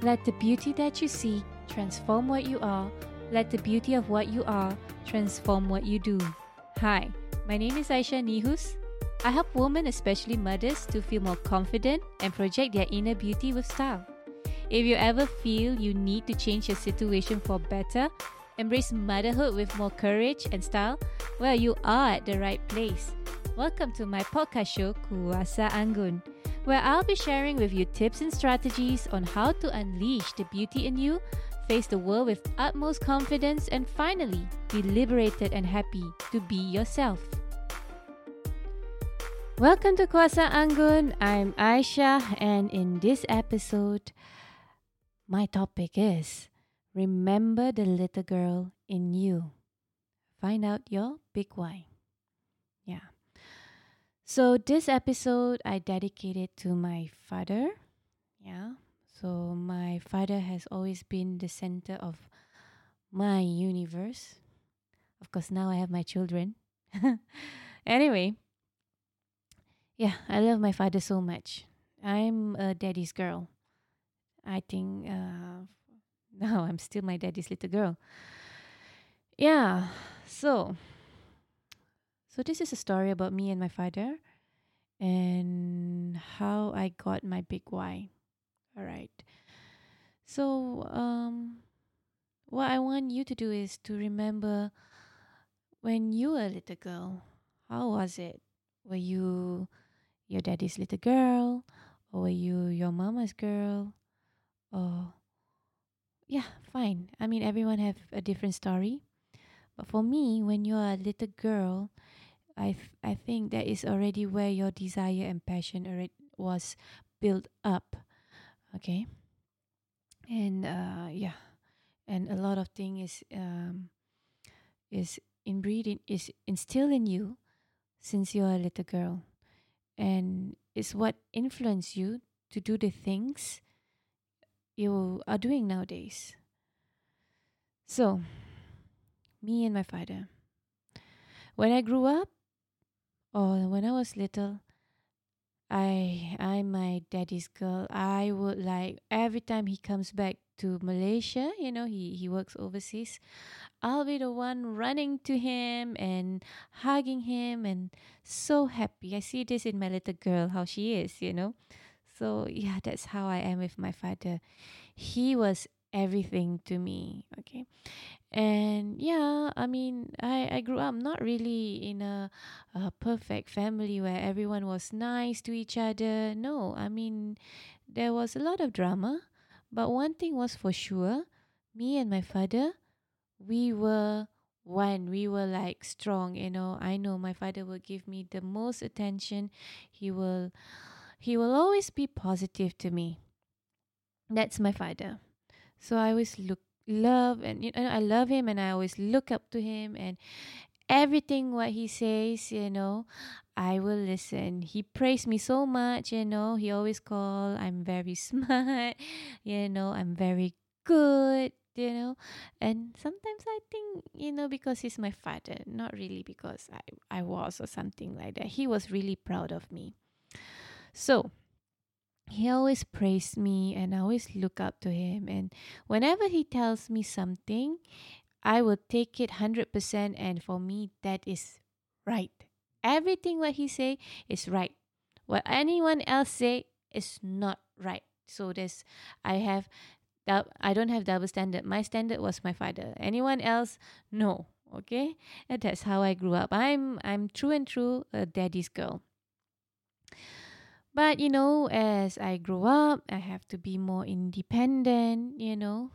Let the beauty that you see transform what you are. Let the beauty of what you are transform what you do. Hi, my name is Aisha Nihus. I help women, especially mothers, to feel more confident and project their inner beauty with style. If you ever feel you need to change your situation for better, embrace motherhood with more courage and style, well, you are at the right place. Welcome to my podcast show, Kuasa Anggun, where I'll be sharing with you tips and strategies on how to unleash the beauty in you, face the world with utmost confidence, and finally, be liberated and happy to be yourself. Welcome to Kuasa Anggun. I'm Aisha, and in this episode, my topic is Remember the Little Girl in You. Find out your big why. Yeah. So this episode, I dedicated to my father. Yeah. So my father has always been the center of my universe. Of course, now I have my children. Anyway. Yeah, I love my father so much. I'm a daddy's girl. I think now I'm still my daddy's little girl. Yeah, so this is a story about me and my father and how I got my big why. All right. So what I want you to do is to remember when you were a little girl. How was it? Were you your daddy's little girl? Or were you your mama's girl? Or yeah, fine. I mean, everyone have a different story. But for me, when you're a little girl, I think that is already where your desire and passion already was built up. Okay? And and a lot of things is inbreed, is instilled in you since you're a little girl. And it's what influenced you to do the things you are doing nowadays. So, me and my father. When I grew up, or when I was little, I'm my daddy's girl. I would like, every time he comes back to Malaysia, you know, he works overseas, I'll be the one running to him and hugging him and so happy. I see this in my little girl, how she is, you know. So, yeah, that's how I am with my father. He was everything to me, okay. And, yeah, I mean, I grew up not really in a perfect family where everyone was nice to each other. No, I mean, there was a lot of drama. But one thing was for sure, me and my father, we were one. We were like strong, you know. I know my father will give me the most attention. He will always be positive to me. That's my father. So I always love, and you know, I love him, and I always look up to him, and everything what he says, you know, I will listen. He praised me so much, you know. He always call, I'm very smart, you know, I'm very good, you know. And sometimes I think, you know, because he's my father, not really because I was or something like that. He was really proud of me. So, he always praised me and I always look up to him. And whenever he tells me something, I will take it 100%, and for me, that is right. Everything what he say is right. What anyone else say is not right. So there's, I don't have double standard. My standard was my father. Anyone else, no. Okay? And that's how I grew up. I'm true and true a daddy's girl. But, you know, as I grew up, I have to be more independent, you know.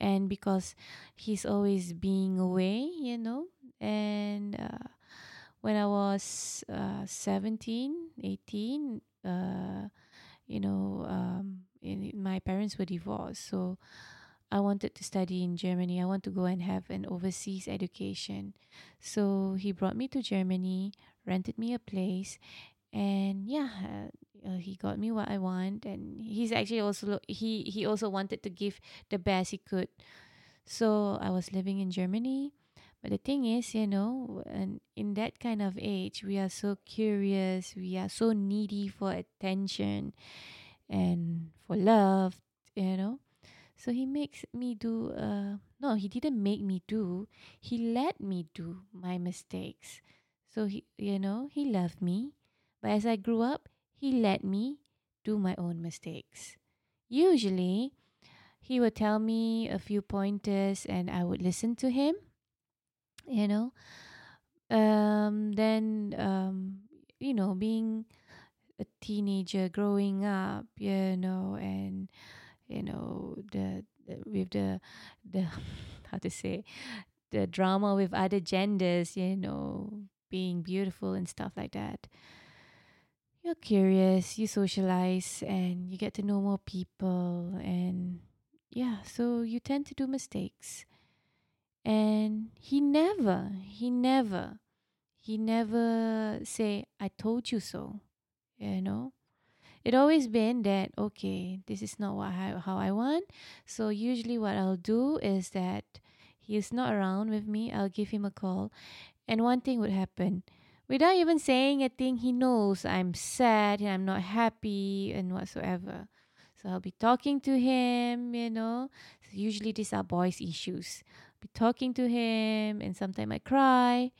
And because he's always being away, you know. And when I was 17, 18, you know, my parents were divorced. So I wanted to study in Germany. I want to go and have an overseas education. So he brought me to Germany, rented me a place. And yeah, he got me what I want, and he's actually also he also wanted to give the best he could. So I was living in Germany, but the thing is, you know, and in that kind of age, we are so curious, we are so needy for attention and for love, you know. So he makes me do, no, he didn't make me do. He let me do my mistakes. So, he loved me. But as I grew up, he let me do my own mistakes. Usually, he would tell me a few pointers and I would listen to him, you know. Being a teenager, growing up, you know, and... you know, the drama with other genders, you know, being beautiful and stuff like that. You're curious, you socialize, and you get to know more people, and yeah, so you tend to do mistakes. And he never say, I told you so, you know. It always been that, okay, this is not how I want. So usually what I'll do is that he's not around with me. I'll give him a call. And one thing would happen. Without even saying a thing, he knows I'm sad and I'm not happy and whatsoever. So I'll be talking to him, you know. So usually these are boys' issues. I'll be talking to him and sometimes I cry.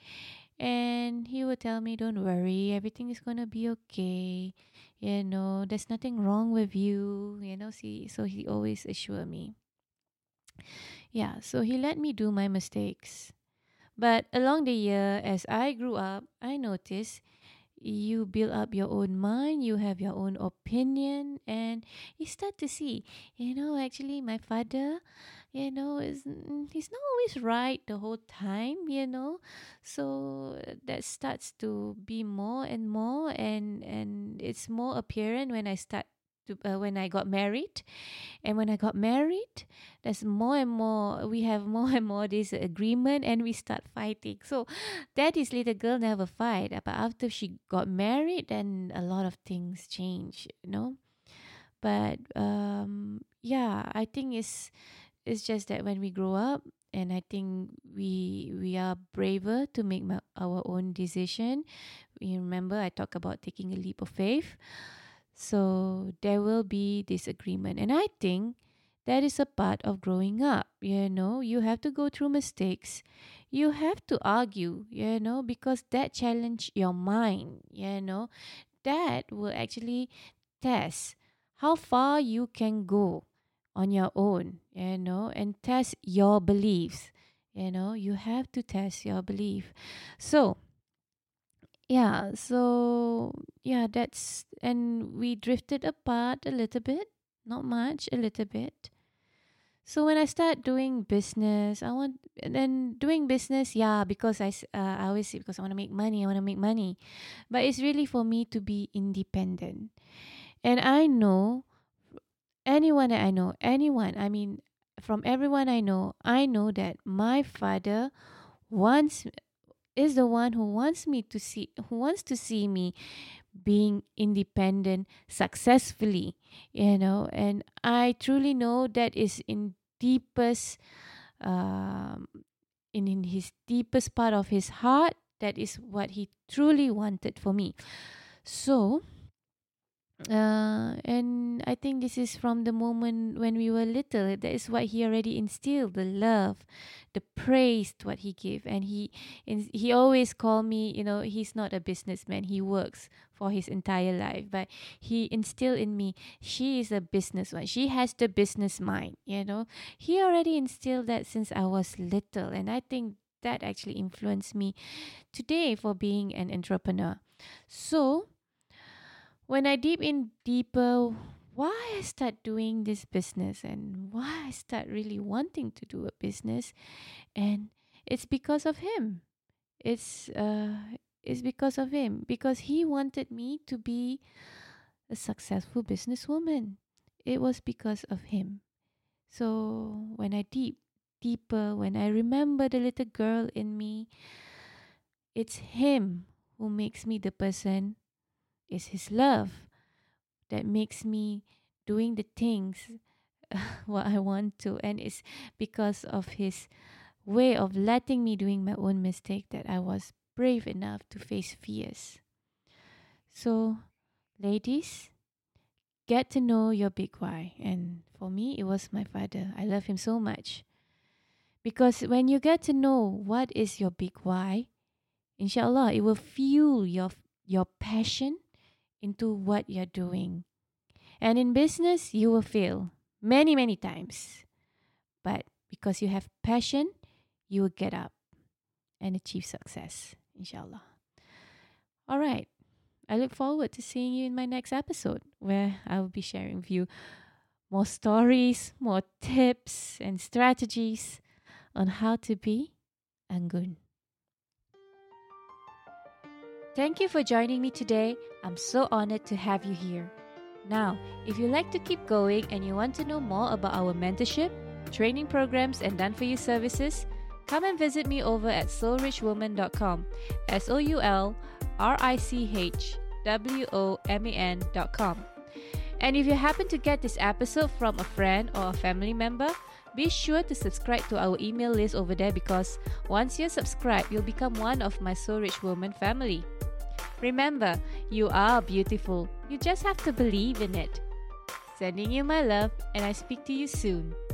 And he would tell me, don't worry, everything is going to be okay. You know, there's nothing wrong with you. You know, see, so he always assured me. Yeah, so he let me do my mistakes. But along the year, as I grew up, I noticed you build up your own mind, you have your own opinion, and you start to see, you know, actually my father, you know, he's not always right the whole time, you know. So that starts to be more and more, and it's more apparent when I start to when I got married. And when I got married, there's more and more, we have more and more this agreement, and we start fighting. So that is little girl never fight. But after she got married, then a lot of things change, you know. But yeah, I think it's just that when we grow up, and I think we are braver to make our own decision. You remember I talk about taking a leap of faith. So there will be disagreement. And I think that is a part of growing up, you know. You have to go through mistakes. You have to argue, you know, because that challenge your mind, you know. That will actually test how far you can go on your own, you know, and test your beliefs, you know. You have to test your belief. So, that's, and we drifted apart a little bit, not much, a little bit. So when I start doing business, because I always say, because I want to make money. But it's really for me to be independent. And I know, from everyone I know that my father is the one who wants to see me being independent successfully, you know. And I truly know that is in his deepest part of his heart. That is what he truly wanted for me. So, and I think this is from the moment when we were little. That is what he already instilled, the love, the praise, what he gave. And he always called me, you know, he's not a businessman, he works for his entire life, but he instilled in me, she is a businesswoman, she has the business mind, you know. He already instilled that since I was little, and I think that actually influenced me today for being an entrepreneur. So when I deeper, why I start doing this business and why I start really wanting to do a business, and it's because of him. It's because of him, because he wanted me to be a successful businesswoman. It was because of him. So when I deeper, when I remember the little girl in me, it's him who makes me the person. It's his love that makes me doing the things what I want to. And it's because of his way of letting me doing my own mistake that I was brave enough to face fears. So, ladies, get to know your big why. And For me, it was my father. I love him so much. Because when you get to know what is your big why, inshallah, it will fuel your passion into what you're doing. And in business, you will fail many, many times. But because you have passion, you will get up and achieve success, inshallah. All right. I look forward to seeing you in my next episode, where I will be sharing with you more stories, more tips and strategies on how to be anggun. Thank you for joining me today. I'm so honored to have you here. Now, if you like to keep going and you want to know more about our mentorship, training programs and done-for-you services, come and visit me over at soulrichwoman.com, soulrichwoman.com. And if you happen to get this episode from a friend or a family member, be sure to subscribe to our email list over there, because once you're subscribed, you'll become one of my Soul Rich Woman family. Remember, you are beautiful. You just have to believe in it. Sending you my love, and I speak to you soon.